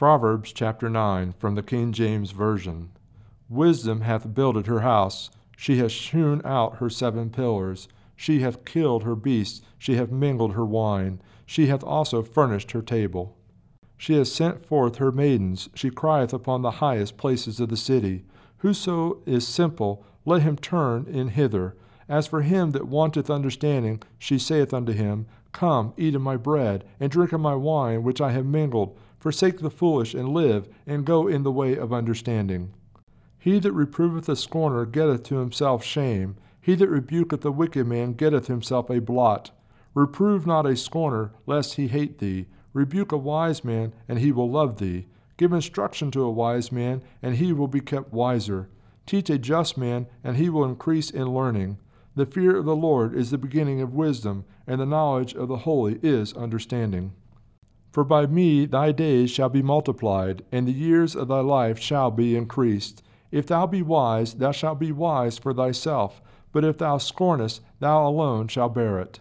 Proverbs chapter 9 from the King James Version. Wisdom hath builded her house, she hath hewn out her 7 pillars. She hath killed her beasts, she hath mingled her wine, she hath also furnished her table. She hath sent forth her maidens, she crieth upon the highest places of the city. Whoso is simple, let him turn in hither. As for him that wanteth understanding, she saith unto him, Come, eat of my bread, and drink of my wine which I have mingled. Forsake the foolish, and live, and go in the way of understanding. He that reproveth a scorner getteth to himself shame. He that rebuketh a wicked man getteth himself a blot. Reprove not a scorner, lest he hate thee. Rebuke a wise man, and he will love thee. Give instruction to a wise man, and he will be kept wiser. Teach a just man, and he will increase in learning. The fear of the Lord is the beginning of wisdom, and the knowledge of the holy is understanding. For by me thy days shall be multiplied, and the years of thy life shall be increased. If thou be wise, thou shalt be wise for thyself, but if thou scornest, thou alone shalt bear it.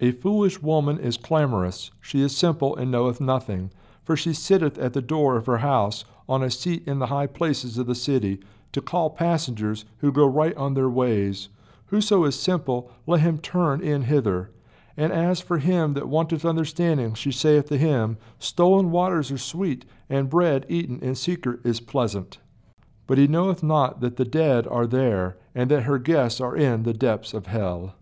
A foolish woman is clamorous, she is simple and knoweth nothing, for she sitteth at the door of her house, on a seat in the high places of the city, to call passengers who go right on their ways. Whoso is simple, let him turn in hither. And as for him that wanteth understanding, she saith to him, Stolen waters are sweet, and bread eaten in secret is pleasant. But he knoweth not that the dead are there, and that her guests are in the depths of hell.